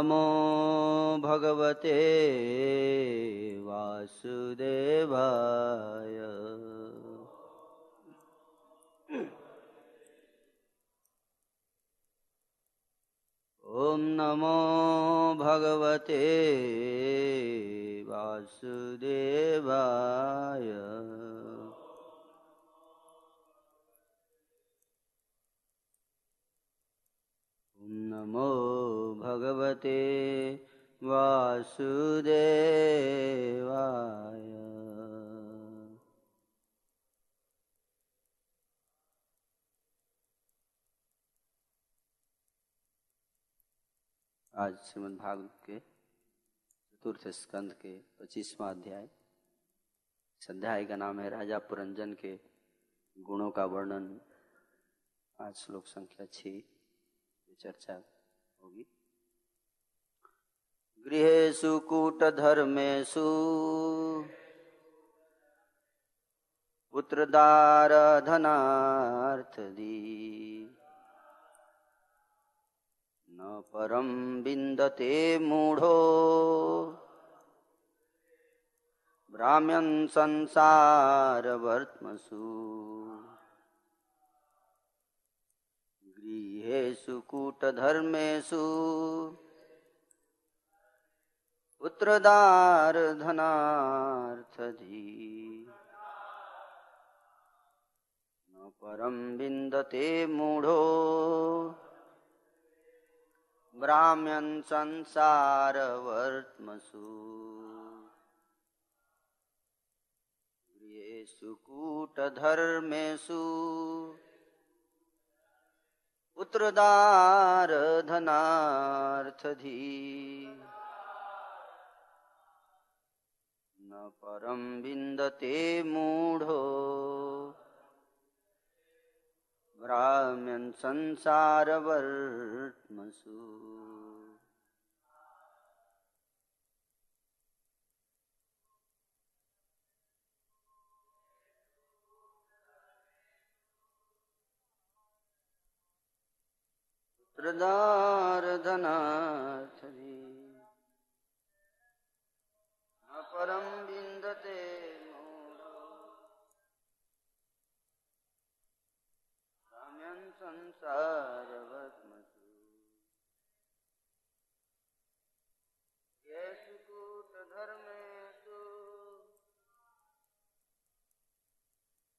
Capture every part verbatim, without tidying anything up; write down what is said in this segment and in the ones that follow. नमो भगवते वासुदेवाय। ओम नमो भगवते वासुदेवाय। नमो भगवते वासुदेवाय। आज श्रीमद्भागवत के चतुर्थ स्कंध के पच्चीसवां अध्याय, इस अध्याय का नाम है राजा पुरंजन के गुणों का वर्णन। आज श्लोक संख्या छह चर्चा होगी। गृहेषु कूटधर्मेषु पुत्रदाराधनार्थदी न परम विन्दते मूढ़ो भ्राम्यन् संसारवर्त्मसु। गृहेषु कूटधर्मेषु पुत्रदाराधनार्थधी न परं विन्दते मूढो भ्राम्यन् संसारवर्त्मसु। गृहेषु कूटधर्मेषु पुत्रदाराधनार्थधी न परं विन्दते मूढ़ो भ्राम्यन् संसारवर्त्मसु। पुत्रदाराधनार्थधी न परं विन्दते मूढो भ्राम्यन् संसारवर्त्मसु। येषु कूटधर्मेषु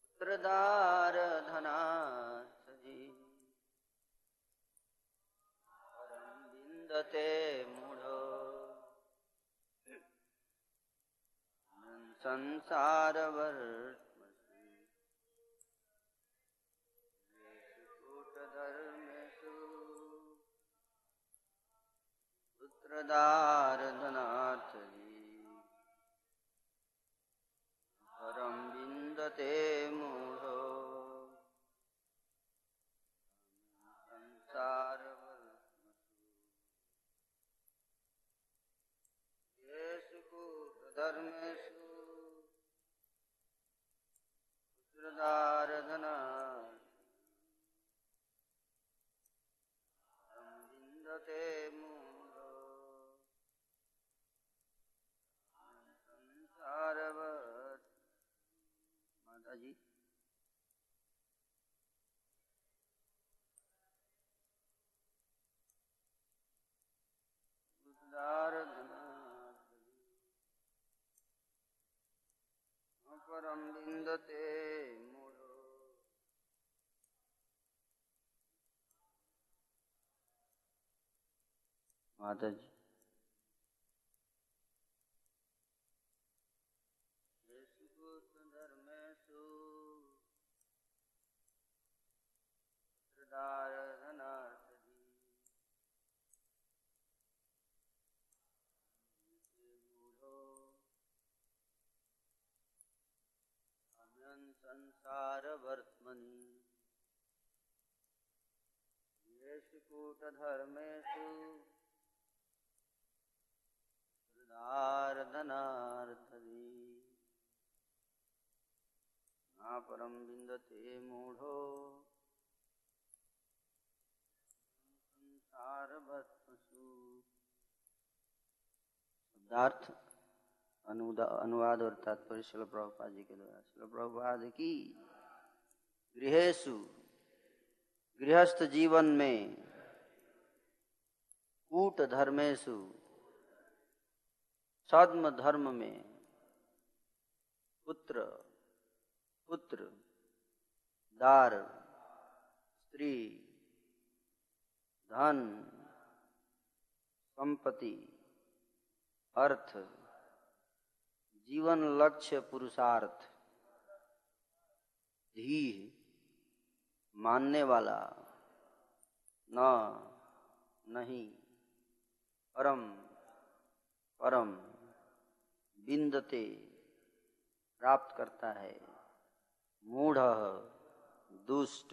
पुत्रदाराधनार्थधी मूढ़ो संसारवर्त्मसु। कूटधर्मेषु पुत्रदाराधनार्थधी परं विन्दते मूढ़ो संसार। धर्मेषु पुत्रदाराधनार्थधी विन्दते मूढो संसारवर्त्मसु। माता जी, पुत्रदाराधनार्थधी परं विन्दते मूढो माता जी। येषु कूटधर्मेषु पुत्रदाराधनार्थधी संसारवर्त्मनि। येषु कूटधर्मेषु पुत्रदाराधनार्थधी न परं विन्दते मूढो संसारवर्त्मसु। सिद्धार्थ अनुवाद और तात्पर्य श्रील प्रभुपाद जी के द्वारा। श्रील प्रभुपाद की। गृहेशु गृहस्थ जीवन में, कूट धर्मेशु सद्म धर्म में, पुत्र पुत्र दार स्त्री धन संपत्ति अर्थ जीवन लक्ष्य पुरुषार्थ, धीर मानने वाला, न नहीं, परम परम बिंदते प्राप्त करता है, मूढ़ दुष्ट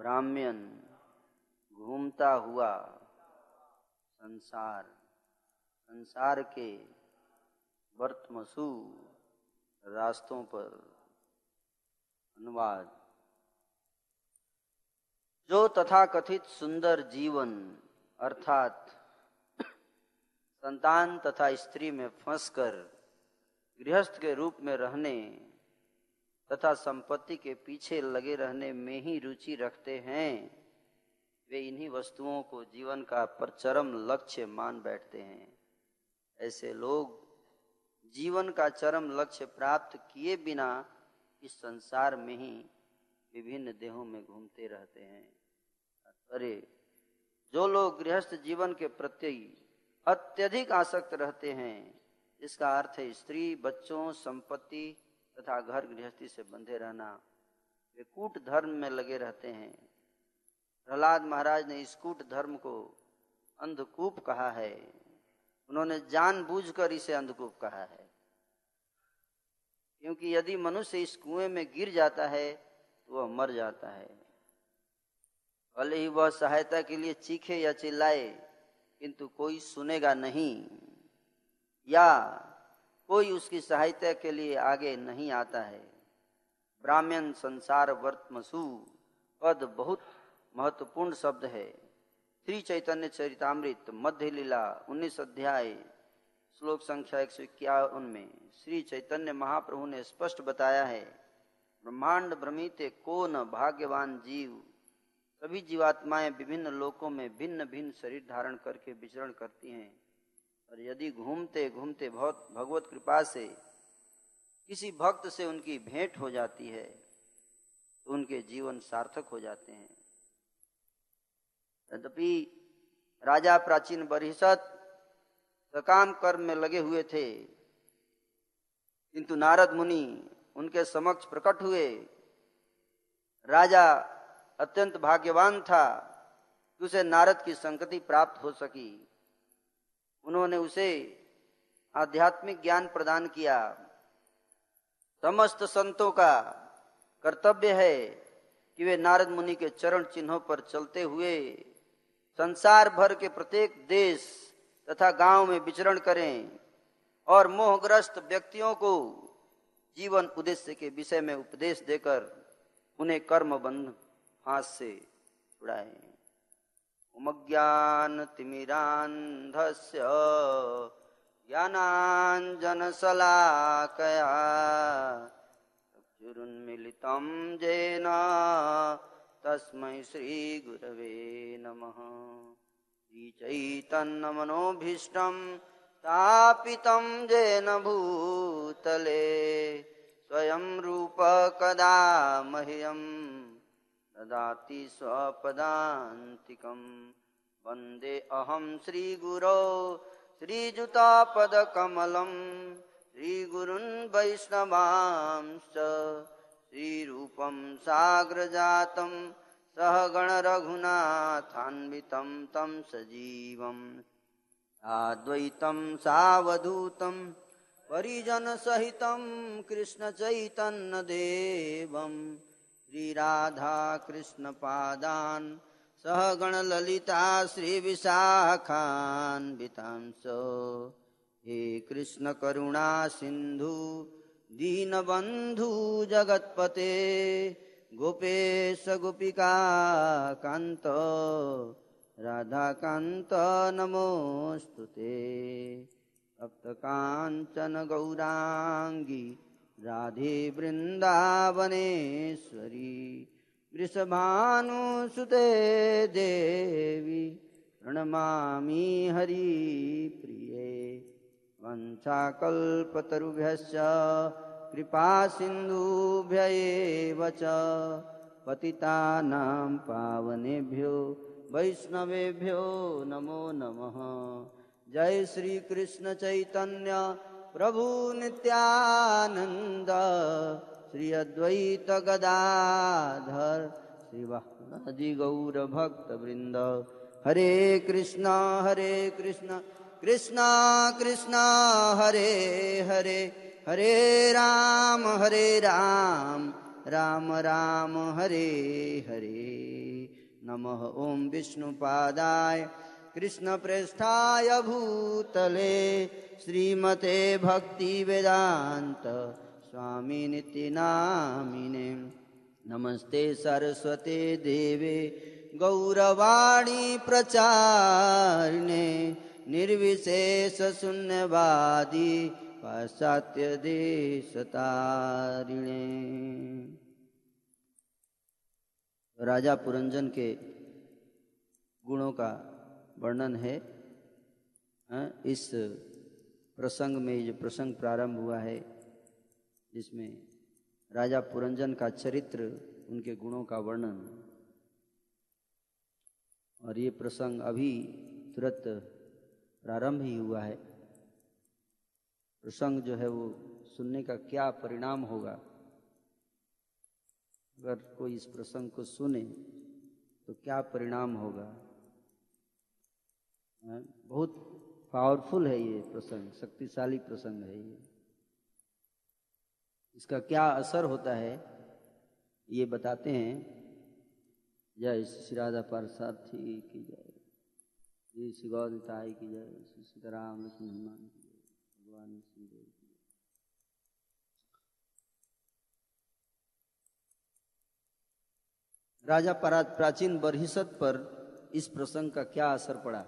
ब्राह्मण घूमता हुआ, संसार संसार के वर्तमसु रास्तों पर। अनुवाद। जो तथाकथित सुंदर जीवन अर्थात संतान तथा स्त्री में फंसकर गृहस्थ के रूप में रहने तथा संपत्ति के पीछे लगे रहने में ही रुचि रखते हैं, वे इन्हीं वस्तुओं को जीवन का परचरम लक्ष्य मान बैठते हैं। ऐसे लोग जीवन का चरम लक्ष्य प्राप्त किए बिना इस संसार में ही विभिन्न देहों में घूमते रहते हैं। अरे जो लोग गृहस्थ जीवन के प्रति अत्यधिक आसक्त रहते हैं, इसका अर्थ है स्त्री, बच्चों, संपत्ति तथा घर गृहस्थी से बंधे रहना। वे कूट धर्म में लगे रहते हैं। प्रहलाद महाराज ने इस कूट धर्म को अंधकूप कहा है। उन्होंने जानबूझकर इसे अंधकूप कहा है, क्योंकि यदि मनुष्य इस कुएं में गिर जाता है तो वह मर जाता है। भले ही वह सहायता के लिए चीखे या चिल्लाए, किंतु कोई सुनेगा नहीं या कोई उसकी सहायता के लिए आगे नहीं आता है। ब्राह्मण संसार वर्तमसु पद बहुत महत्वपूर्ण शब्द है। श्री चैतन्य चरितामृत मध्य लीला उन्नीस अध्याय श्लोक संख्या एक सौ इक्यावन में श्री चैतन्य महाप्रभु ने स्पष्ट बताया है, ब्रह्मांड भ्रमित को न भाग्यवान जीव, सभी जीवात्माएं विभिन्न लोकों में भिन्न भिन्न शरीर धारण करके विचरण करती हैं, और यदि घूमते घूमते बहुत भगवत कृपा से किसी भक्त से उनकी भेंट हो जाती है तो उनके जीवन सार्थक हो जाते हैं। तथापि राजा प्राचीनबर्हि सकाम कर्म में लगे हुए थे, किंतु नारद मुनि उनके समक्ष प्रकट हुए। राजा अत्यंत भाग्यवान था कि उसे नारद की संगति प्राप्त हो सकी। उन्होंने उसे आध्यात्मिक ज्ञान प्रदान किया। समस्त संतों का कर्तव्य है कि वे नारद मुनि के चरण चिन्हों पर चलते हुए संसार भर के प्रत्येक देश तथा गांव में विचरण करें और मोहग्रस्त व्यक्तियों को जीवन उद्देश्य के विषय में उपदेश देकर उन्हें कर्म बंध फांस से छुड़ाएं। उमज्ञान तिमिरांधस्य ज्ञानांजनशलाकया चक्षुरुन्मीलितं येन तस्मै श्री गुरवे नमः। श्री चैतन्य मनोभीष्टं स्थापितं येन भूतले, स्वयं रूप कदा मह्यं ददाति स्वपदान्तिकं। वन्दे अहं श्री गुरौ श्रीयुतापदकमलं, श्रीगुरुन् वैष्णवांश्च। श्रीरूपं साग्रजातं सहगणरघुनाथान्वितं तं सजीवं अद्वैतं सावधूतं परिजनसहितं कृष्णचैतन्यदेवं। श्रीराधाकृष्णपादान् सहगणललिता श्रीविशाखान्वितांश्च। हे कृष्ण करुणा सिंधु दीनबंधु जगत्पते, गोपेश गोपिका कांत राधा कांत नमोस्तुते। तप्तकांचन गौरांगी राधे वृंदावनेश्वरी वृषभानुसुते देवी प्रणमामि हरिप्रिये। वंशाकल्पतरुभ्यश्च कृपा सिंधुभ्य एव च पतितानां पावनेभ्यो वैष्णवेभ्यो नमो नमः। जय श्री कृष्ण चैतन्य प्रभु नित्यानंद श्री अद्वैत गदाधर श्री वादि गौर भक्त वृंद। हरे कृष्णा हरे कृष्णा कृष्णा कृष्णा हरे हरे, हरे राम हरे राम राम राम हरे हरे। नमः ओम विष्णुपादाय कृष्ण प्रेष्ठाय भूतले श्रीमते भक्तिवेदांत स्वामी निति नामिने। नमस्ते सरस्वते देवे गौरवाणी प्रचारिणे निर्विशेष शून्यवादी पाश्चात्य देशतारिणे। राजा पुरंजन के गुणों का वर्णन है इस प्रसंग में, जो प्रसंग प्रारंभ हुआ है जिसमें राजा पुरंजन का चरित्र, उनके गुणों का वर्णन। और ये प्रसंग अभी तुरंत प्रारंभ ही हुआ है। प्रसंग जो है वो सुनने का क्या परिणाम होगा, अगर कोई इस प्रसंग को सुने तो क्या परिणाम होगा। बहुत पावरफुल है ये प्रसंग, शक्तिशाली प्रसंग है ये। इसका क्या असर होता है ये बताते हैं। जय श्री राधा पार्षार्थी की जय, श्री श्री गौताई की जय, श्री सीताराम लक्ष्मण हनुमान की जय, भगवान श्री देव की जय। राजा प्राचीनबर्हि पर इस प्रसंग का क्या असर पड़ा,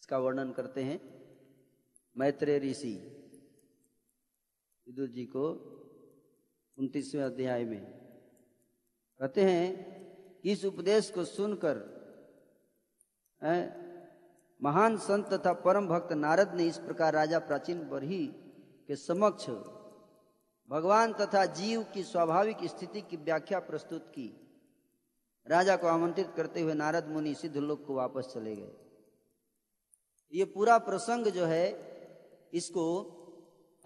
इसका वर्णन करते हैं। मैत्रेय ऋषि विदुर जी को उनतीसवें अध्याय में कहते हैं, इस उपदेश को सुनकर महान संत तथा परम भक्त नारद ने इस प्रकार राजा प्राचीनबर्हि के समक्ष भगवान तथा जीव की स्वाभाविक स्थिति की व्याख्या प्रस्तुत की। राजा को आमंत्रित करते हुए नारद मुनि सिद्धलोक को वापस चले गए। ये पूरा प्रसंग जो है इसको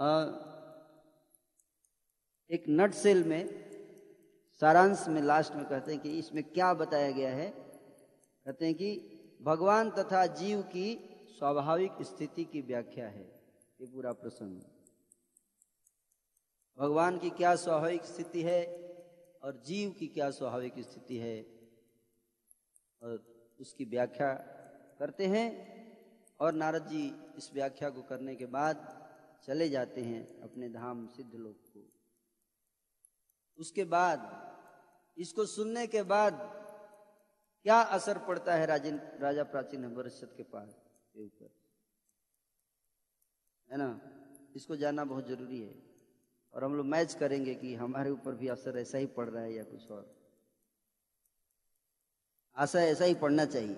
आ, एक नटसेल में, सारांश में, लास्ट में कहते हैं कि इसमें क्या बताया गया है। कहते हैं कि भगवान तथा जीव की स्वाभाविक स्थिति की व्याख्या है ये पूरा प्रसंग। भगवान की क्या स्वाभाविक स्थिति है और जीव की क्या स्वाभाविक स्थिति है, और उसकी व्याख्या करते हैं। और नारद जी इस व्याख्या को करने के बाद चले जाते हैं अपने धाम सिद्धलोक को। उसके बाद इसको सुनने के बाद क्या असर पड़ता है राजन राजा प्राचीनबर्हि के पास के ऊपर, है ना, इसको जानना बहुत जरूरी है। और हम लोग मैच करेंगे कि हमारे ऊपर भी असर ऐसा ही पड़ रहा है या कुछ और। असर ऐसा ही पड़ना चाहिए।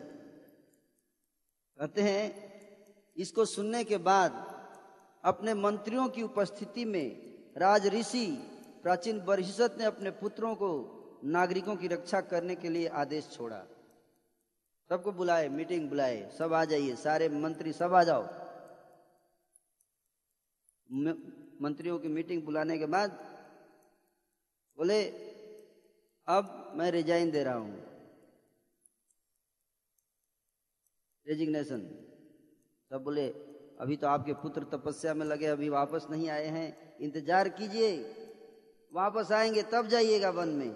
कहते हैं इसको सुनने के बाद अपने मंत्रियों की उपस्थिति में राज ऋषि प्राचीनबर्हि ने अपने पुत्रों को नागरिकों की रक्षा करने के लिए आदेश छोड़ा। सबको बुलाए, मीटिंग बुलाए, सब आ जाइए, सारे मंत्री सब आ जाओ। मंत्रियों की मीटिंग बुलाने के बाद बोले, अब मैं रिजाइन दे रहा हूं, रेजिग्नेशन। तब बोले, अभी तो आपके पुत्र तपस्या में लगे, अभी वापस नहीं आए हैं, इंतजार कीजिए, वापस आएंगे तब जाइएगा वन में।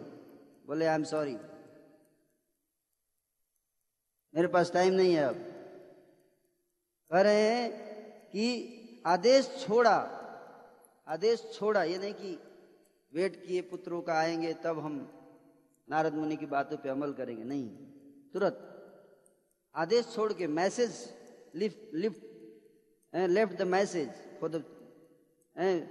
बोले, आई एम सॉरी, मेरे पास टाइम नहीं है। अब कह रहे हैं कि आदेश छोड़ा, आदेश छोड़ा, ये नहीं कि वेट किए पुत्रों का आएंगे तब हम नारद मुनि की बातों पे अमल करेंगे, नहीं, तुरंत आदेश छोड़ के message lift lift left the message for the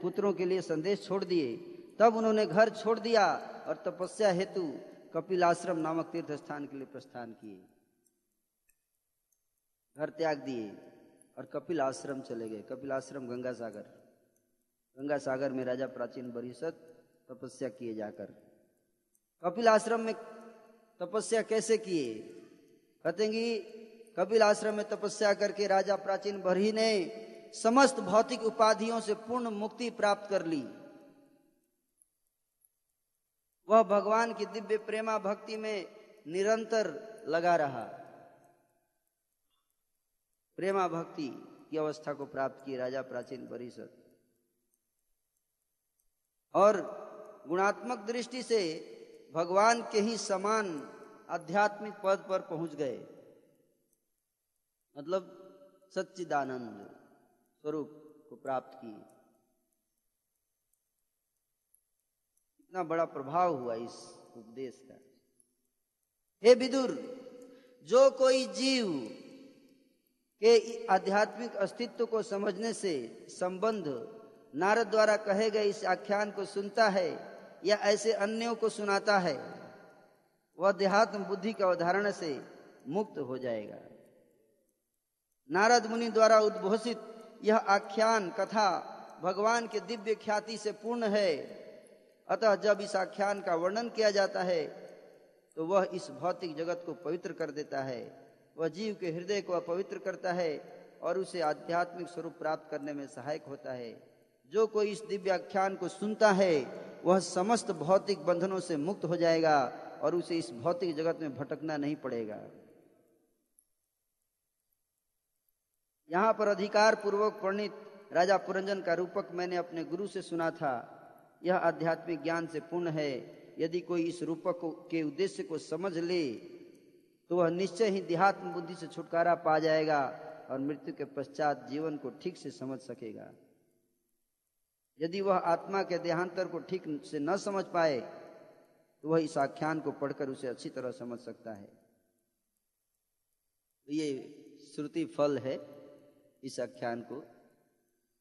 पुत्रों के लिए संदेश छोड़ दिए। तब उन्होंने घर छोड़ दिया और तपस्या हेतु कपिल आश्रम नामक तीर्थ स्थान के लिए प्रस्थान किए। घर त्याग दिए और कपिल आश्रम चले गए। कपिल आश्रम गंगा सागर, गंगा सागर में राजा प्राचीनबर्हि तपस्या किए जाकर। कपिल आश्रम में तपस्या कैसे किए? कहते कि कपिल आश्रम में तपस्या करके राजा प्राचीनबर्हि ने समस्त भौतिक उपाधियों से पूर्ण मुक्ति प्राप्त कर ली। वह भगवान की दिव्य प्रेमा भक्ति में निरंतर लगा रहा। प्रेमा भक्ति की अवस्था को प्राप्त की राजा प्राचीनबर्हि। और गुणात्मक दृष्टि से भगवान के ही समान आध्यात्मिक पद पर पहुंच गए, मतलब सच्चिदानंद स्वरूप को प्राप्त किए। इतना बड़ा प्रभाव हुआ इस उपदेश का। हे विदुर, जो कोई जीव के आध्यात्मिक अस्तित्व को समझने से संबंध नारद द्वारा कहे गए इस आख्यान को सुनता है या ऐसे अन्यों को सुनाता है, वह देहात्म बुद्धि के अवधारणा से मुक्त हो जाएगा। नारद मुनि द्वारा उद्घोषित यह आख्यान कथा भगवान के दिव्य ख्याति से पूर्ण है। अतः जब इस आख्यान का वर्णन किया जाता है तो वह इस भौतिक जगत को पवित्र कर देता है। वह जीव के हृदय को अपवित्र करता है और उसे आध्यात्मिक स्वरूप प्राप्त करने में सहायक होता है। जो कोई इस दिव्य आख्यान को सुनता है वह समस्त भौतिक बंधनों से मुक्त हो जाएगा और उसे इस भौतिक जगत में भटकना नहीं पड़ेगा। यहाँ पर अधिकार पूर्वक वर्णित राजा पुरंजन का रूपक मैंने अपने गुरु से सुना था। यह आध्यात्मिक ज्ञान से पूर्ण है। यदि कोई इस रूपक के उद्देश्य को समझ ले तो वह निश्चय ही देहात्म बुद्धि से छुटकारा पा जाएगा और मृत्यु के पश्चात जीवन को ठीक से समझ सकेगा। यदि वह आत्मा के देहांतर को ठीक से न समझ पाए तो वह इस आख्यान को पढ़कर उसे अच्छी तरह समझ सकता है। तो ये श्रुति फल है इस आख्यान को,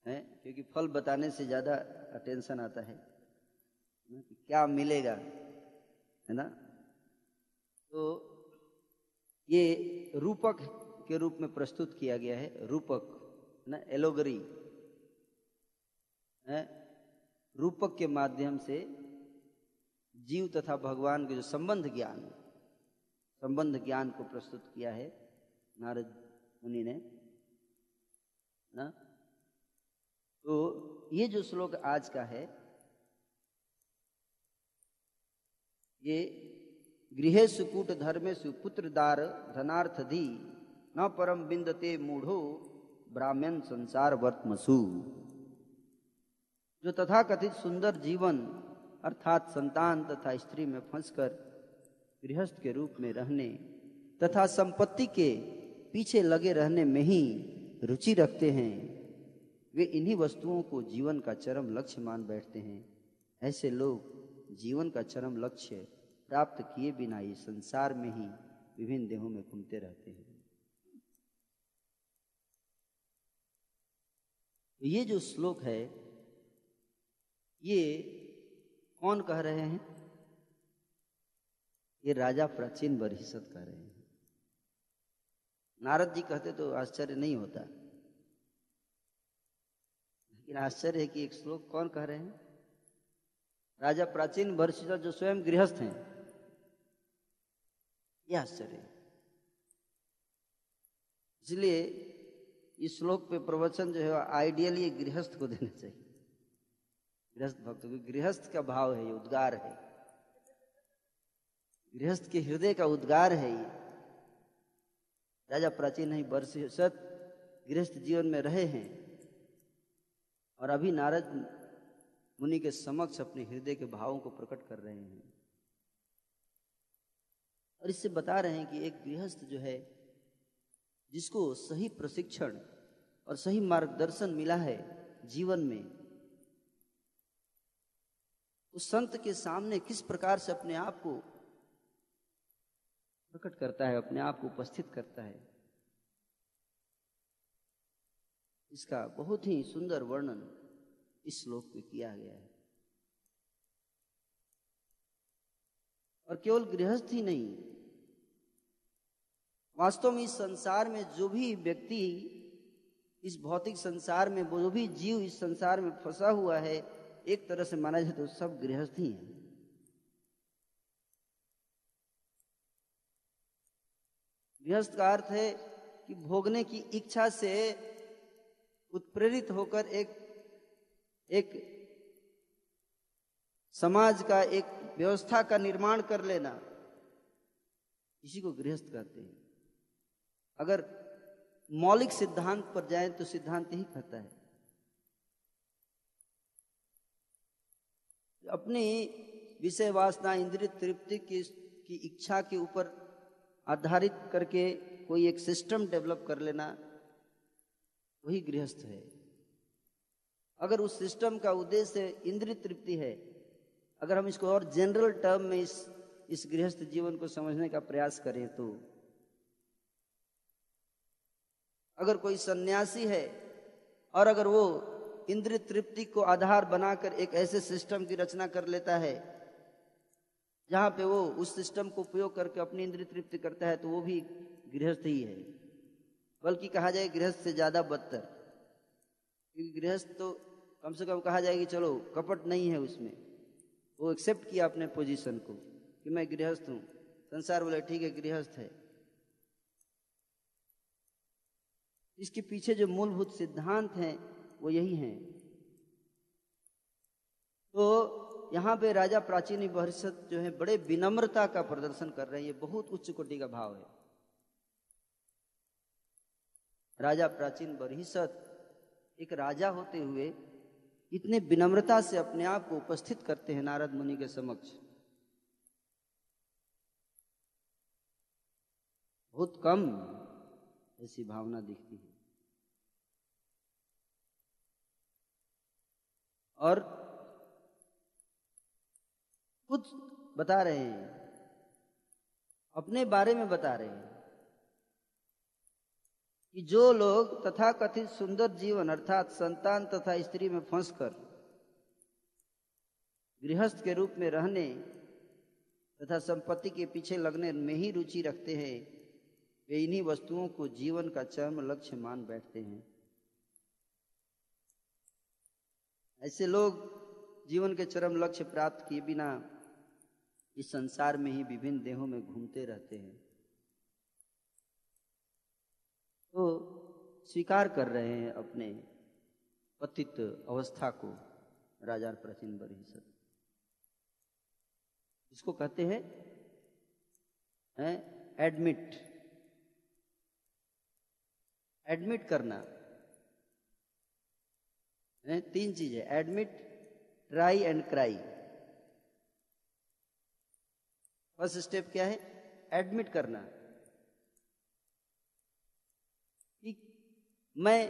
है क्योंकि फल बताने से ज़्यादा अटेंशन आता है, क्या मिलेगा, है ना। तो ये रूपक के रूप में प्रस्तुत किया गया है। रूपक ना, एलोगरी है, रूपक के माध्यम से जीव तथा भगवान के जो संबंध ज्ञान, संबंध ज्ञान को प्रस्तुत किया है नारद मुनि ने ना। तो ये जो श्लोक आज का है, ये गृहे सुकूट धर्मे सुपुत्र दार धनार्थ धी न परम बिंदते मूढ़ो ब्राह्मण संसार वर्तमसु। जो तथाकथित सुंदर जीवन अर्थात संतान तथा स्त्री में फंसकर गृहस्थ के रूप में रहने तथा संपत्ति के पीछे लगे रहने में ही रुचि रखते हैं, वे इन्हीं वस्तुओं को जीवन का चरम लक्ष्य मान बैठते हैं। ऐसे लोग जीवन का चरम लक्ष्य प्राप्त किए बिना ये संसार में ही विभिन्न देहों में घूमते रहते हैं। ये जो श्लोक है, ये कौन कह रहे हैं? ये राजा प्राचीनबर्हि कह रहे हैं। नारद जी कहते तो आश्चर्य नहीं होता, लेकिन आश्चर्य है कि एक श्लोक कौन कह रहे हैं? राजा प्राचीनबर्हि जो स्वयं गृहस्थ हैं, यह आश्चर्य है। इसलिए इस श्लोक पे प्रवचन जो है आइडियली गृहस्थ को देना चाहिए, गृहस्थ भक्तों को। गृहस्थ का भाव है, ये उद्गार है, गृहस्थ के हृदय का उद्गार है। ये राजा प्राचीन ही बरसी सत गृहस्थ जीवन में रहे हैं और अभी नारद मुनि के समक्ष अपने हृदय के भावों को प्रकट कर रहे हैं। और इससे बता रहे हैं कि एक गृहस्थ जो है, जिसको सही प्रशिक्षण और सही मार्गदर्शन मिला है जीवन में, उस संत के सामने किस प्रकार से अपने आप को प्रकट करता है, अपने आप को उपस्थित करता है। इसका बहुत ही सुंदर वर्णन इस श्लोक में किया गया है। और केवल गृहस्थ ही नहीं, वास्तव में इस संसार में जो भी व्यक्ति, इस भौतिक संसार में जो भी जीव इस संसार में फंसा हुआ है, एक तरह से माना जाए तो सब गृहस्थ ही है। गृहस्थ का अर्थ है कि भोगने की इच्छा से उत्प्रेरित होकर एक एक समाज का, एक व्यवस्था का निर्माण कर लेना, इसी को गृहस्थ कहते हैं। अगर मौलिक सिद्धांत पर जाए तो सिद्धांत यही कहता है, अपनी विषय वासना, इंद्रिय तृप्ति की, की इच्छा के ऊपर आधारित करके कोई एक सिस्टम डेवलप कर लेना, वही गृहस्थ है। अगर उस सिस्टम का उद्देश्य इंद्रिय तृप्ति है, अगर हम इसको और जनरल टर्म में इस इस गृहस्थ जीवन को समझने का प्रयास करें तो, अगर कोई सन्यासी है और अगर वो इंद्रिय तृप्ति को आधार बनाकर एक ऐसे सिस्टम की रचना कर लेता है जहाँ पे वो उस सिस्टम को उपयोग करके अपनी इंद्रिय तृप्ति करता है, तो वो भी गृहस्थ ही है। बल्कि कहा जाए गृहस्थ से ज़्यादा बदतर, क्योंकि गृहस्थ तो कम से कम कहा जाए कि चलो कपट नहीं है उसमें, वो एक्सेप्ट किया अपने पोजीशन को कि मैं गृहस्थ हूँ। संसार बोले ठीक है गृहस्थ है। इसके पीछे जो मूलभूत सिद्धांत हैं वो यही हैं। तो यहाँ पे राजा प्राचीनबर्हि जो है बड़े विनम्रता का प्रदर्शन कर रहे हैं, ये बहुत उच्च कोटि का भाव है। राजा प्राचीनबर्हि एक राजा होते हुए इतने विनम्रता से अपने आप को उपस्थित करते हैं नारद मुनि के समक्ष। बहुत कम ऐसी भावना दिखती है। और कुछ बता रहे हैं, अपने बारे में बता रहे हैं कि जो लोग तथाकथित सुंदर जीवन अर्थात संतान तथा स्त्री में फंसकर गृहस्थ के रूप में रहने तथा संपत्ति के पीछे लगने में ही रुचि रखते हैं, वे इन्हीं वस्तुओं को जीवन का चरम लक्ष्य मान बैठते हैं। ऐसे लोग जीवन के चरम लक्ष्य प्राप्त किए बिना इस संसार में ही विभिन्न देहों में घूमते रहते हैं। तो स्वीकार कर रहे हैं अपने पतित अवस्था को राजा प्राचीनबर्हि। इसको कहते हैं एडमिट, एडमिट करना। है तीन चीजें, admit, try and cry. First step क्या है? एडमिट करना। मैं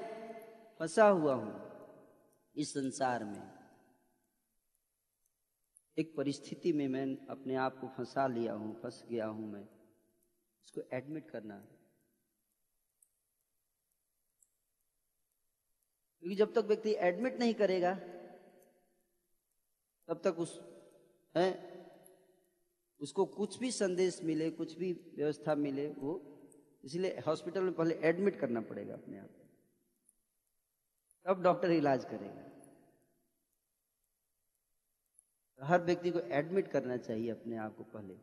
फंसा हुआ हूं इस संसार में, एक परिस्थिति में मैं अपने आप को फंसा लिया हूं, फंस गया हूं मैं। इसको एडमिट करना है, क्योंकि जब तक व्यक्ति एडमिट नहीं करेगा तब तक उस है उसको कुछ भी संदेश मिले, कुछ भी व्यवस्था मिले वो, इसलिए हॉस्पिटल में पहले एडमिट करना पड़ेगा अपने आप, तब डॉक्टर इलाज करेगा। हर व्यक्ति को एडमिट करना चाहिए अपने आप को पहले।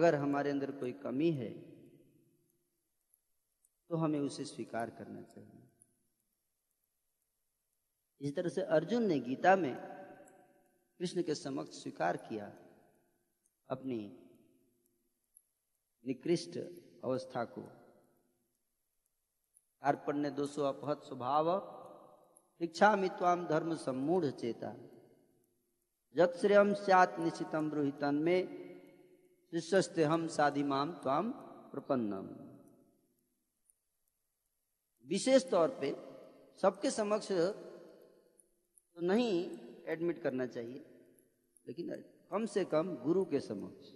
अगर हमारे अंदर कोई कमी है तो हमें उसे स्वीकार करना चाहिए। इस तरह से अर्जुन ने गीता में कृष्ण के समक्ष स्वीकार किया अपनी निकृष्ट अवस्था को। अर्पण्य दोषो अपहत स्वभाव दीक्षा मित्वाम धर्म सम्मूढ़ चेता जत श्रेयम स्यात् निश्चितम ब्रूहि तन्मे शिष्यस्ते हम साधिमाम त्वाम प्रपन्नम। विशेष तौर पे सबके समक्ष तो नहीं एडमिट करना चाहिए, लेकिन कम से कम गुरु के समक्ष,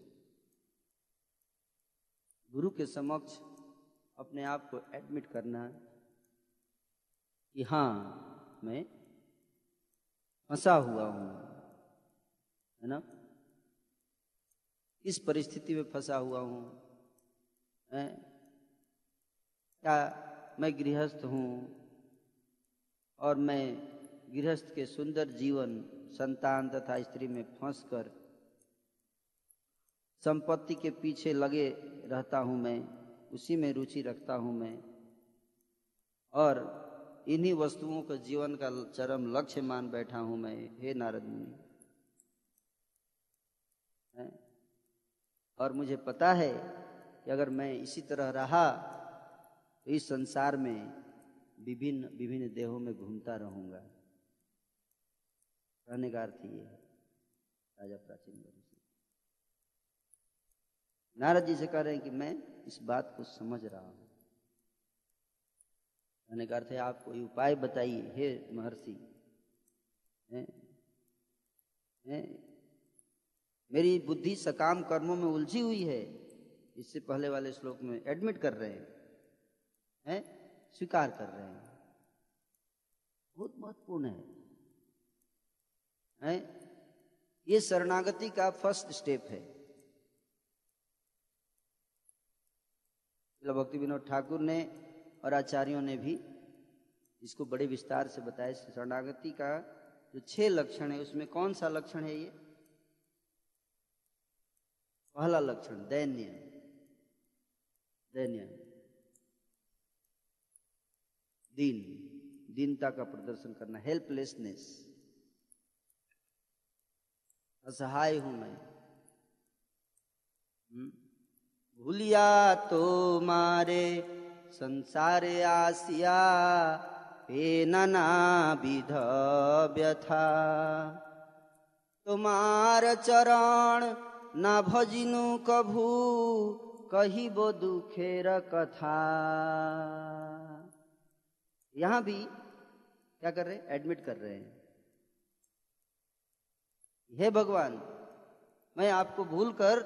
गुरु के समक्ष अपने आप को एडमिट करना कि हाँ मैं फंसा हुआ हूँ, है ना, इस परिस्थिति में फंसा हुआ हूँ, क्या मैं गृहस्थ हूँ और मैं गृहस्थ के सुंदर जीवन, संतान तथा स्त्री में फंसकर संपत्ति के पीछे लगे रहता हूँ, मैं उसी में रुचि रखता हूँ मैं, और इन्हीं वस्तुओं को जीवन का चरम लक्ष्य मान बैठा हूँ मैं, हे नारद मुनि। और मुझे पता है कि अगर मैं इसी तरह रहा तो इस संसार में विभिन्न विभिन्न देहों में घूमता रहूँगा। कहने का अर्थ ये है राजा प्राचीनबर्हि नारद जी से कह रहे हैं कि मैं इस बात को समझ रहा हूँ। कहने का अर्थ है आप कोई उपाय बताइए हे महर्षि, हैं हैं मेरी बुद्धि सकाम कर्मों में उलझी हुई है, इससे पहले वाले श्लोक में एडमिट कर रहे हैं, हैं स्वीकार कर रहे हैं, बहुत महत्वपूर्ण है, हैं ये शरणागति का फर्स्ट स्टेप है। भक्तिविनोद ठाकुर ने और आचार्यों ने भी इसको बड़े विस्तार से बताया। शरणागति का जो छह लक्षण है उसमें कौन सा लक्षण है, ये पहला लक्षण दैन्य, दैन्य दीन, दीनता का प्रदर्शन करना, हेल्पलेसनेस, असहाय हूं मैं। हुँ? भूलिया तो मारे संसार आसिया, हे नाना विध व्यथा, तुम्हार चरण ना भजिनु कभू, कहिबो दुखेर कथा। यहाँ भी क्या कर रहे हैं, एडमिट कर रहे हैं, हे भगवान मैं आपको भूल कर,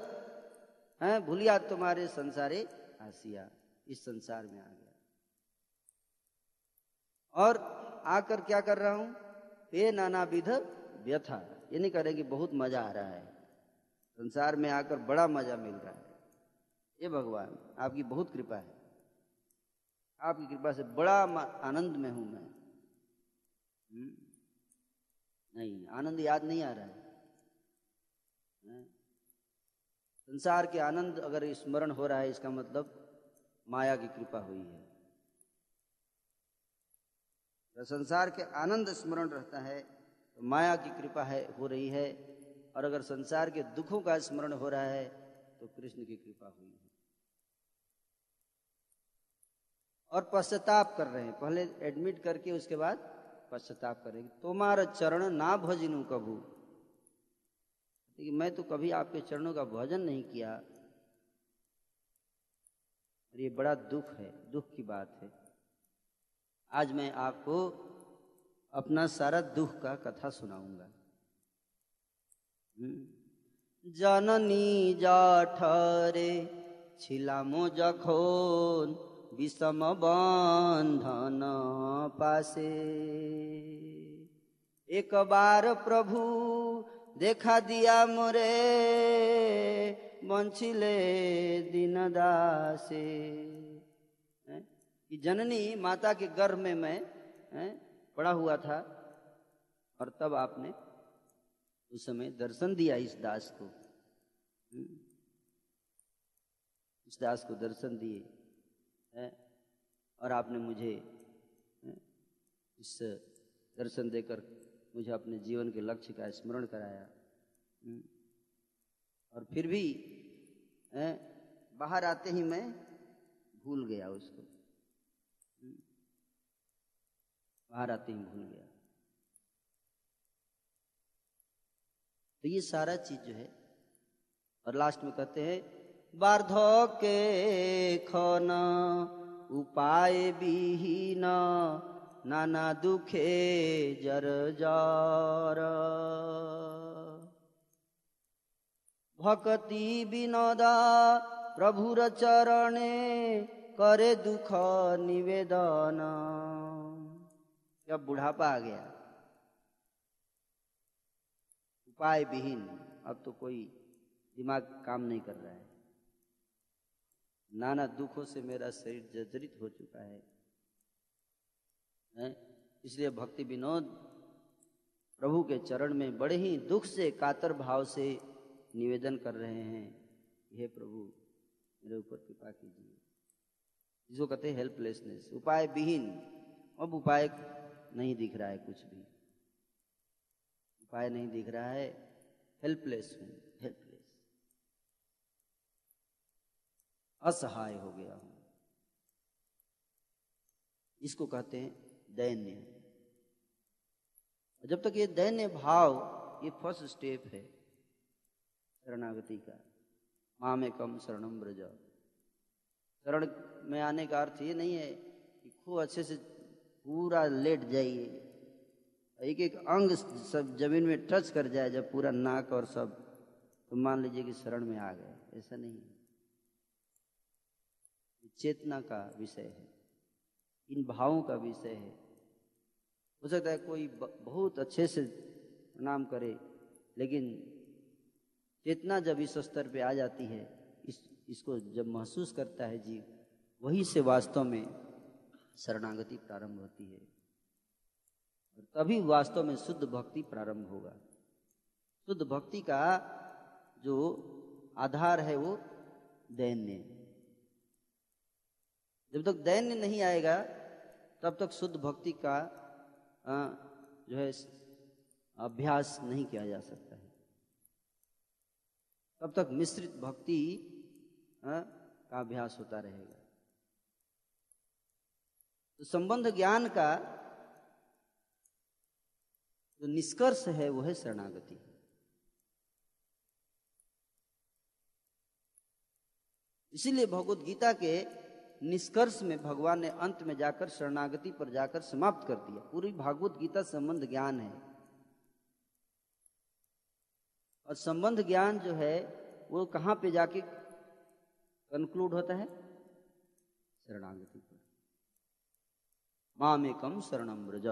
हैं भूलिया तुम्हारे संसारे आसिया, इस संसार में आ गया और आकर क्या कर रहा हूं, ये नानाविध व्यथा, ये नहीं करें कि बहुत मजा आ रहा है संसार में आकर, बड़ा मजा मिल रहा है, ये भगवान आपकी बहुत कृपा है, आपकी कृपा से बड़ा आनंद में हूं मैं। हुँ? नहीं, आनंद याद नहीं आ रहा है, है? संसार के आनंद अगर स्मरण हो रहा है इसका मतलब माया की कृपा हुई है। तो संसार के आनंद स्मरण रहता है तो माया की कृपा है, हो रही है, और अगर संसार के दुखों का स्मरण हो रहा है तो कृष्ण की कृपा हुई है। और पश्चाताप कर रहे हैं, पहले एडमिट करके उसके बाद पश्चाताप करेंगे। तुम्हारा चरण ना भजिनु कभू, मैं तो कभी आपके चरणों का भजन नहीं किया, और ये बड़ा दुख है, दुख की बात है। आज मैं आपको अपना सारा दुख का कथा सुनाऊंगा। जननी जाठरे छिलामो जखोन, विषम बंधन पासे, एक बार प्रभु देखा दिया मोरे, बंचिले दिन दासे। कि जननी माता के गर्भ में मैं पड़ा हुआ था और तब आपने उस समय दर्शन दिया इस दास को, इस दास को दर्शन दिए, और आपने मुझे इस दर्शन देकर मुझे अपने जीवन के लक्ष्य का स्मरण कराया। और फिर भी ए, बाहर आते ही मैं भूल गया उसको, बाहर आते ही भूल गया। तो ये सारा चीज जो है, और लास्ट में कहते हैं वार्धक्ये खन उपाय विहीन, नाना दुखे जर्जर, भक्ति विनोदा प्रभुर चरणे करे दुख निवेदन। जब बुढ़ापा आ गया, उपाय विहीन, अब तो कोई दिमाग काम नहीं कर रहा है, नाना दुखों से मेरा शरीर जर्जरित हो चुका है, है? इसलिए भक्तिविनोद प्रभु के चरण में बड़े ही दुख से कातर भाव से निवेदन कर रहे हैं, हे प्रभु मेरे ऊपर कृपा कीजिए। जिसको कहते हैं हेल्पलेसनेस, उपाय विहीन। अब उपाय नहीं दिख रहा है, कुछ भी उपाय नहीं दिख रहा है, हेल्पलेस हूँ, हेल्पलेस, असहाय हो गया हूँ। इसको कहते हैं दैन्य। जब तक ये दैन्य भाव, ये फर्स्ट स्टेप है शरणागति का। मामेकम शरणम व्रज। शरण में आने का अर्थ ये नहीं है कि खूब अच्छे से पूरा लेट जाइए, एक एक अंग सब जमीन में टच कर जाए, जब पूरा नाक और सब, तो मान लीजिए कि शरण में आ गए, ऐसा नहीं है। चेतना का विषय है, इन भावों का विषय है। हो सकता है कोई बहुत अच्छे से प्रणाम करे, लेकिन चेतना जब इस स्तर पे आ जाती है, इस इसको जब महसूस करता है जीव, वही से वास्तव में शरणागति प्रारंभ होती है, और तभी वास्तव में शुद्ध भक्ति प्रारंभ होगा। शुद्ध भक्ति का जो आधार है वो दैन्य। जब तक दैन्य नहीं आएगा तब तक शुद्ध भक्ति का जो है अभ्यास नहीं किया जा सकता है, तब तक मिश्रित भक्ति का अभ्यास होता रहेगा। तो संबंध ज्ञान का जो निष्कर्ष है वो है शरणागति। इसीलिए भगवद गीता के निष्कर्ष में भगवान ने अंत में जाकर शरणागति पर जाकर समाप्त कर दिया। पूरी भागवत गीता संबंध ज्ञान है, और संबंध ज्ञान जो है वो कहाँ पे जाके कंक्लूड होता है? शरणागति पर। मामेकम शरणम व्रज।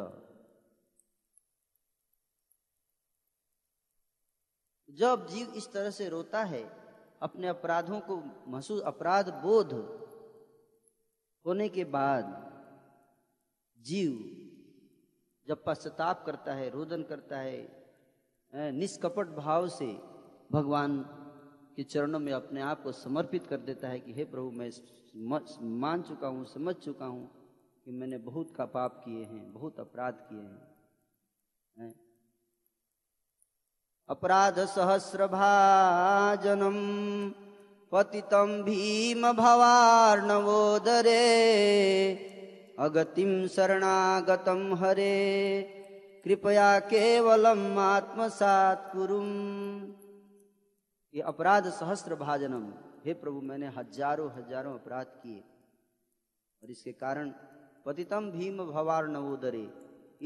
जब जीव इस तरह से रोता है, अपने अपराधों को महसूस, अपराध बोध होने के बाद जीव जब पश्चाताप करता है, रोदन करता है, निष्कपट भाव से भगवान के चरणों में अपने आप को समर्पित कर देता है कि हे प्रभु, मैं मान चुका हूँ, समझ चुका हूँ कि मैंने बहुत का पाप किए हैं, बहुत अपराध किए हैं। अपराध सहस्रभाजनम पतितं भीम भवार्णवोदरे अगतिम शरणागतम हरे कृपया केवलम आत्मसात् कुरुम। ये अपराध सहस्रभाजनम, हे प्रभु मैंने हजारों हजारों अपराध किए, और इसके कारण पतितम भीम भवार्णवोदरे,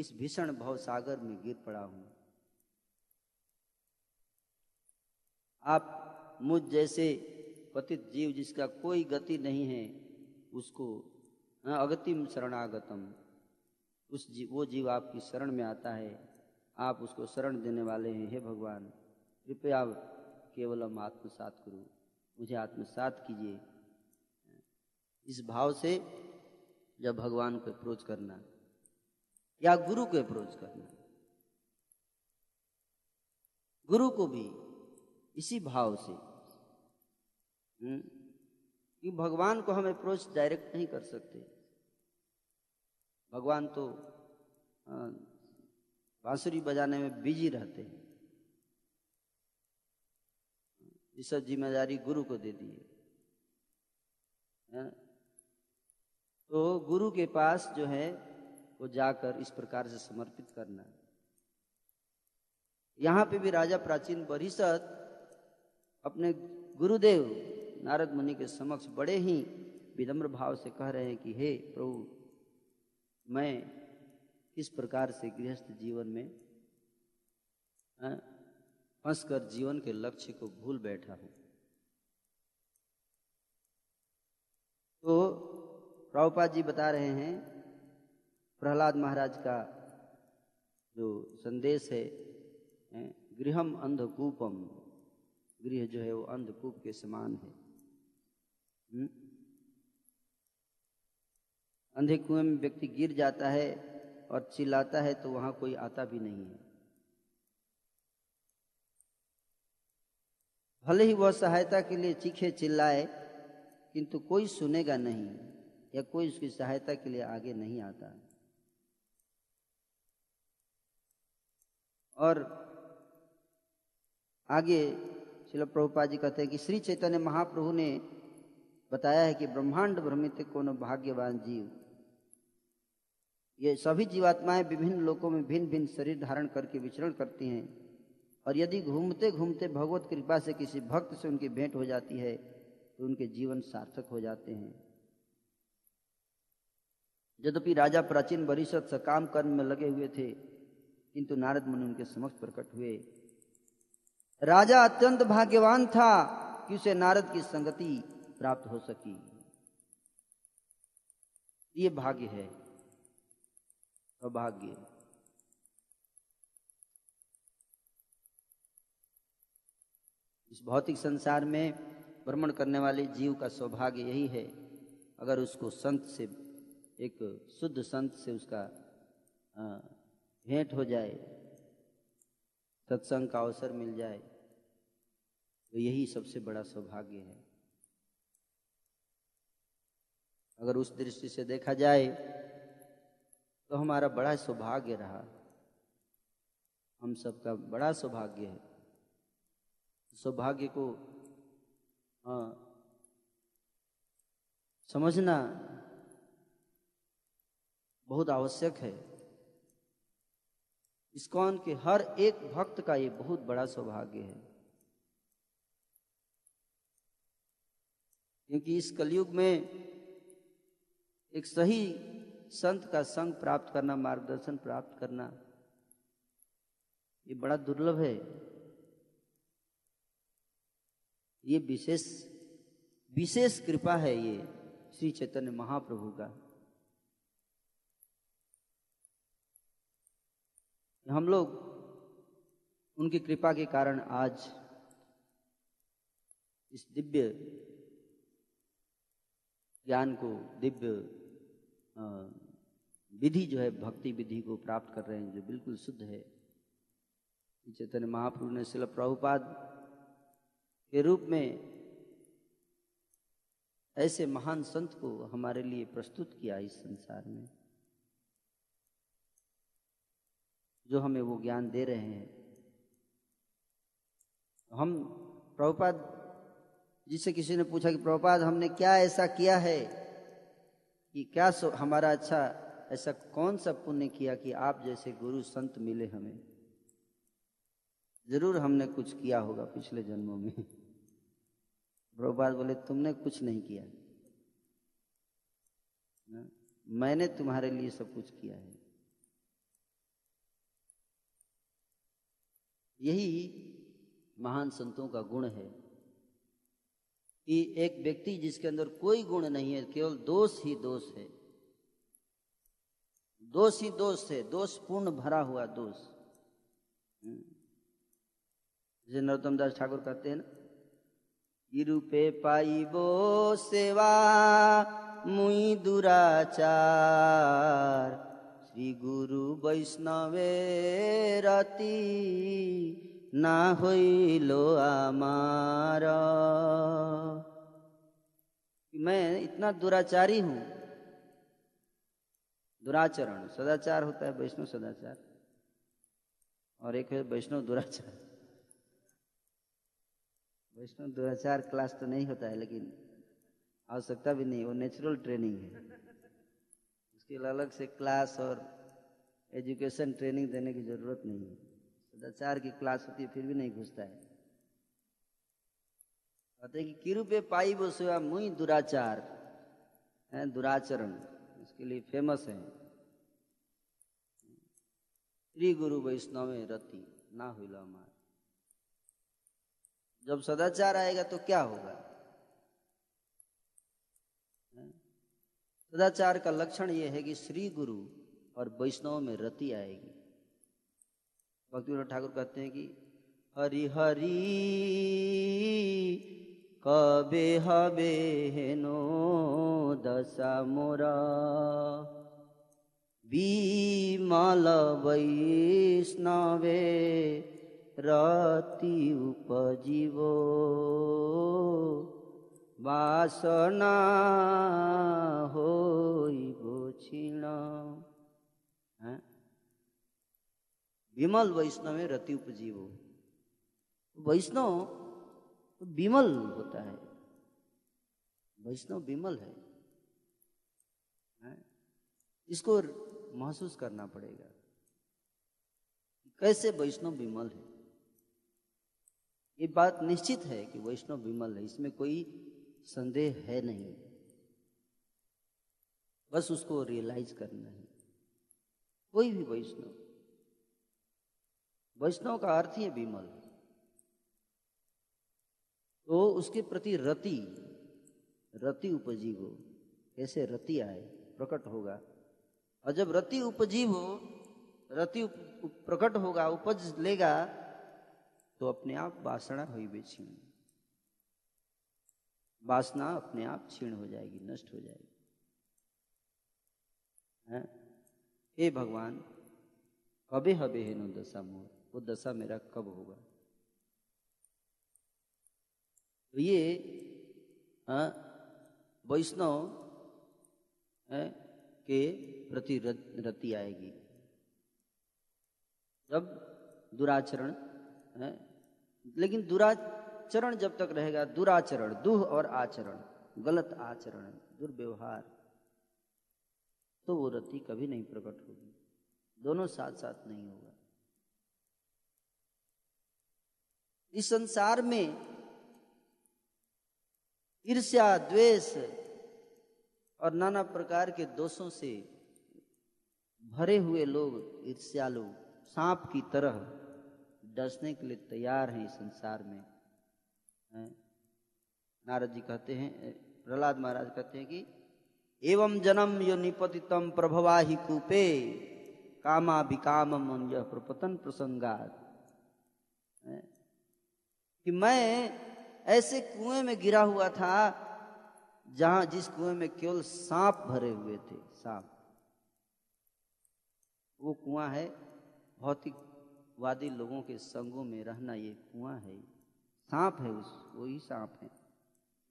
इस भीषण भवसागर में गिर पड़ा हूँ। आप मुझ जैसे पतित जीव जिसका कोई गति नहीं है, उसको अगतिम शरणागतम, उस जीव, वो जीव आपकी शरण में आता है, आप उसको शरण देने वाले हैं। हे भगवान कृपया केवलम आत्मसात करो, मुझे आत्मसात कीजिए। इस भाव से जब भगवान को अप्रोच करना या गुरु को अप्रोच करना, गुरु को भी इसी भाव से, कि भगवान को हम अप्रोच डायरेक्ट नहीं कर सकते, भगवान तो बांसुरी बजाने में बिजी रहते हैं, ये सब जिम्मेदारी गुरु को दे दी है। तो गुरु के पास जो है वो जाकर इस प्रकार से समर्पित करना। यहाँ पे भी राजा प्राचीनबर्हि अपने गुरुदेव नारद मुनि के समक्ष बड़े ही विनम्र भाव से कह रहे हैं कि हे प्रभु, मैं किस प्रकार से गृहस्थ जीवन में फंसकर जीवन के लक्ष्य को भूल बैठा हूँ। तो प्रभुपाद जी बता रहे हैं प्रहलाद महाराज का जो संदेश है, गृहम अंधकूपम, गृह जो है वो अंधकूप के समान है। हुँ? अंधे कुएं में व्यक्ति गिर जाता है और चिल्लाता है तो वहाँ कोई आता भी नहीं है, भले ही वह सहायता के लिए चीखे चिल्लाए किंतु कोई सुनेगा नहीं या कोई उसकी सहायता के लिए आगे नहीं आता। और आगे श्रील प्रभुपाद जी कहते हैं कि श्री चैतन्य महाप्रभु ने बताया है कि ब्रह्मांड भ्रमित कोनो भाग्यवान जीव, ये सभी जीवात्माएं विभिन्न लोकों में भिन्न भिन्न शरीर धारण करके विचरण करती हैं, और यदि घूमते घूमते भगवत कृपा से किसी भक्त से उनकी भेंट हो जाती है तो उनके जीवन सार्थक हो जाते हैं। यद्यपि राजा प्राचीनबर्हि सकाम कर्म में लगे हुए थे किंतु नारद मुनि उनके समक्ष प्रकट हुए। राजा अत्यंत भाग्यवान था कि उसे नारद की संगति प्राप्त हो सकी, ये भाग्य है। सौभाग्य इस भौतिक संसार में भ्रमण करने वाले जीव का सौभाग्य यही है, अगर उसको संत से, एक शुद्ध संत से उसका भेंट हो जाए, सत्संग का अवसर मिल जाए, तो यही सबसे बड़ा सौभाग्य है। अगर उस दृष्टि से देखा जाए तो हमारा बड़ा सौभाग्य रहा, हम सबका बड़ा सौभाग्य है। सौभाग्य को आ, समझना बहुत आवश्यक है। इस्कॉन के हर एक भक्त का ये बहुत बड़ा सौभाग्य है, क्योंकि इस कलयुग में एक सही संत का संग प्राप्त करना, मार्गदर्शन प्राप्त करना, ये बड़ा दुर्लभ है। ये विशेष विशेष कृपा है ये श्री चैतन्य महाप्रभु का। हम लोग उनकी कृपा के कारण आज इस दिव्य ज्ञान को, दिव्य विधि जो है भक्ति विधि को प्राप्त कर रहे हैं, जो बिल्कुल शुद्ध है। श्री चैतन्य महाप्रभु ने श्रील प्रभुपाद के रूप में ऐसे महान संत को हमारे लिए प्रस्तुत किया इस संसार में, जो हमें वो ज्ञान दे रहे हैं। हम प्रभुपाद जी से किसी ने पूछा कि प्रभुपाद हमने क्या ऐसा किया है कि क्या हमारा अच्छा, ऐसा कौन सा पुण्य किया कि आप जैसे गुरु संत मिले हमें? जरूर हमने कुछ किया होगा पिछले जन्मों में। प्रभुपाद बोले तुमने कुछ नहीं किया ना? मैंने तुम्हारे लिए सब कुछ किया है। यही महान संतों का गुण है कि एक व्यक्ति जिसके अंदर कोई गुण नहीं है, केवल दोष ही दोष है, दोष ही दोष है, दोषपूर्ण भरा हुआ दोष। जैसे नरोत्तम दास ठाकुर कहते हैं ना, गिरु पे पाइबो सेवा मुई दुराचार, श्री गुरु वैष्णवे रति ना होइलो आमार। मैं इतना दुराचारी हूँ, दुराचरण सदाचार होता है, वैष्णव सदाचार, और एक है वैष्णव दुराचार। वैष्णव दुराचार क्लास तो नहीं होता है, लेकिन आवश्यकता भी नहीं, वो नेचुरल ट्रेनिंग है, उसके अलग से क्लास और एजुकेशन ट्रेनिंग देने की जरूरत नहीं है। सदाचार की क्लास होती है, फिर भी नहीं घुसता है। कहते कि किरुपे पाई वो सेवा मुई दुराचार है, दुराचरण इसके लिए फेमस है। श्री गुरु वैष्णवे रति ना हुईला मार, जब सदाचार आएगा तो क्या होगा? सदाचार का लक्षण यह है कि श्री गुरु और वैष्णव में रति आएगी। भक्तिविनोद ठाकुर कहते हैं कि हरि हरि कबे हबे हेनो दशा मोरा बीमाल वैष्णवे रति उपजीवो वासना होई बोछिना विमल वैष्णव रति उपजीवो। वैष्णव विमल होता है, वैष्णव विमल है, इसको महसूस करना पड़ेगा कैसे वैष्णव विमल है। ये बात निश्चित है कि वैष्णव विमल है, इसमें कोई संदेह है नहीं, बस उसको रियलाइज करना है। कोई भी वैष्णव, वैष्णव का अर्थ ही है विमल, तो उसके प्रति रति, रति उपजीवो, कैसे रति आए, प्रकट होगा। और जब रति उपजीव हो, रति उप, उप, प्रकट होगा, उपज लेगा, तो अपने आप वासना हुई बे क्षीण, वासना अपने आप क्षीण हो जाएगी, नष्ट हो जाएगी। है हे भगवान कबे हबे है नो दशा मोर, वो दशा मेरा कब होगा। तो ये वैष्णव के प्रति रति आएगी जब दुराचरण है। लेकिन दुराचरण जब तक रहेगा, दुराचरण, दुह और आचरण, गलत आचरण, दुर्व्यवहार, तो वो रति कभी नहीं प्रकट होगी। दोनों साथ साथ नहीं होगा। इस संसार में ईर्ष्या, द्वेष और नाना प्रकार के दोषों से भरे हुए लोग, ईर्ष्यालु सांप की तरह डसने के लिए तैयार हैं इस संसार में। नारद जी कहते हैं, प्रहलाद महाराज कहते हैं कि एवं जनम यो निपतितम प्रभवाहि कूपे कामा विकामम यह प्रपतन प्रसंगात, कि मैं ऐसे कुएं में गिरा हुआ था जहां, जिस कुएं में केवल सांप भरे हुए थे। सांप वो कुआं है, भौतिकवादी लोगों के संगों में रहना ये कुआं है, सांप है, उस वही सांप है,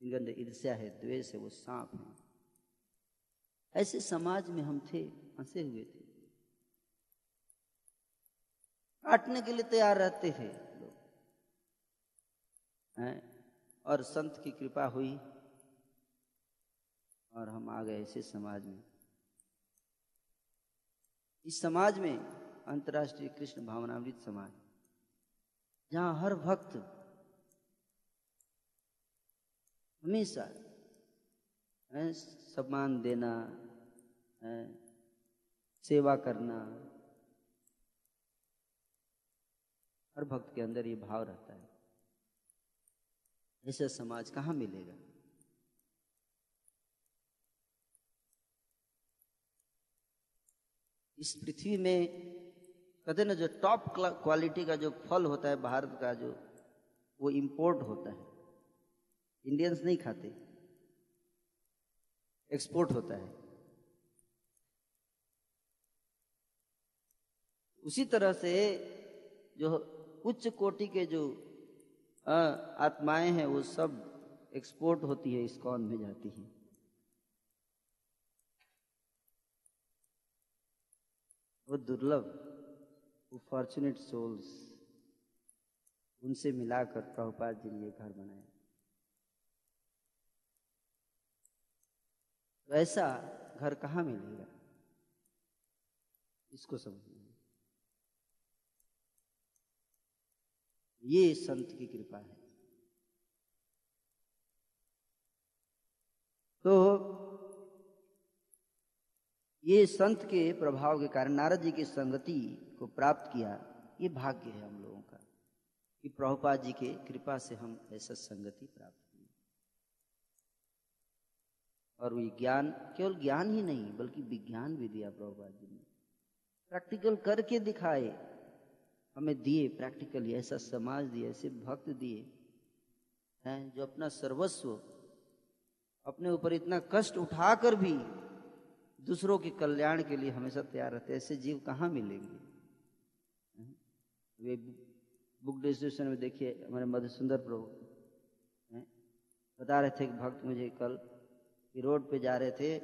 जिनके ईर्ष्या है, द्वेष है, वो सांप है। ऐसे समाज में हम थे, फंसे हुए थे, काटने के लिए तैयार रहते थे लोग, और संत की कृपा हुई और हम आ गए ऐसे समाज में। इस समाज में अंतर्राष्ट्रीय कृष्ण भावनामृत समाज, जहां हर भक्त हमेशा सम्मान देना, सेवा करना, हर भक्त के अंदर ये भाव रहता है। ऐसा समाज कहाँ मिलेगा। इस पृथ्वी में कहते ना, जो टॉप क्वालिटी का जो फल होता है भारत का, जो वो इंपोर्ट होता है, इंडियंस नहीं खाते, एक्सपोर्ट होता है। उसी तरह से जो उच्च कोटि के जो आत्माएं हैं वो सब एक्सपोर्ट होती है, इस्कॉन में जाती है। वो दुर्लभ, वो फॉर्चुनेट सोल्स, उनसे मिलाकर प्रभुपाद जी ने ये घर बनाया। तो ऐसा घर कहाँ मिलेगा, इसको समझना है। ये संत की कृपा है। तो ये संत के प्रभाव के कारण नारद जी की संगति को प्राप्त किया, ये भाग्य है हम लोगों का कि प्रभुपाद जी के कृपा से हम ऐसा संगति प्राप्त की। और वो ज्ञान, केवल ज्ञान ही नहीं बल्कि विज्ञान भी दिया प्रभुपाद जी ने, प्रैक्टिकल करके दिखाए। हमें दिए प्रैक्टिकली, ऐसा समाज दिए, ऐसे भक्त दिए हैं जो अपना सर्वस्व अपने ऊपर इतना कष्ट उठाकर भी दूसरों के कल्याण के लिए हमेशा तैयार रहते। ऐसे जीव कहाँ मिलेंगे। वे बुक डिस्ट्रीब्यूशन में देखिए हमारे मधुसुंदर प्रभु बता रहे थे कि भक्त मुझे कल कि रोड पे जा रहे थे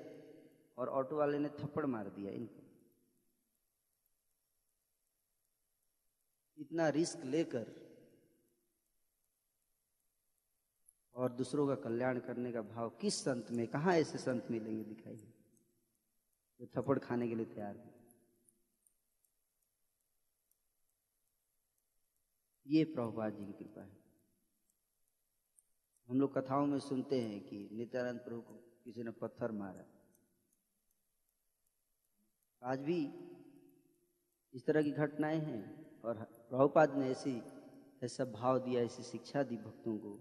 और ऑटो वाले ने थप्पड़ मार दिया इनको। इतना रिस्क लेकर और दूसरों का कल्याण करने का भाव किस संत में, कहाँ ऐसे संत मिलेंगे दिखाइए जो थप्पड़ खाने के लिए तैयार है। ये प्रभुपाद जी की कृपा है। हम लोग कथाओं में सुनते हैं कि नित्यानंद प्रभु को किसी ने पत्थर मारा। आज भी इस तरह की घटनाएं हैं और प्रभुपाद ने ऐसी ऐसा भाव दिया, ऐसी शिक्षा दी भक्तों को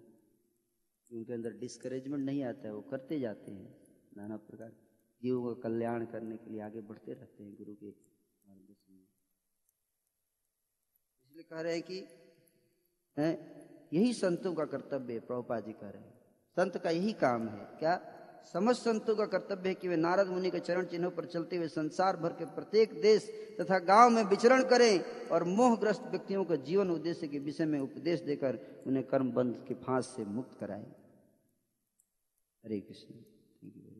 कि उनके अंदर डिस्करेजमेंट नहीं आता है, वो करते जाते हैं नाना प्रकार जीवों का कल्याण करने के लिए आगे बढ़ते रहते हैं गुरु के मार्गदर्शन में। इसलिए कह रहे हैं कि है, यही संतों का कर्तव्य है। प्रभुपाद जी कह रहे हैं संत का यही काम है। क्या समस्त संतों का कर्तव्य है कि वे नारद मुनि के चरण चिन्हों पर चलते हुए संसार भर के प्रत्येक देश तथा गांव में विचरण करें और मोहग्रस्त व्यक्तियों को जीवन उद्देश्य के विषय में उपदेश देकर उन्हें कर्मबंध के फांस से मुक्त कराएं। हरे कृष्ण।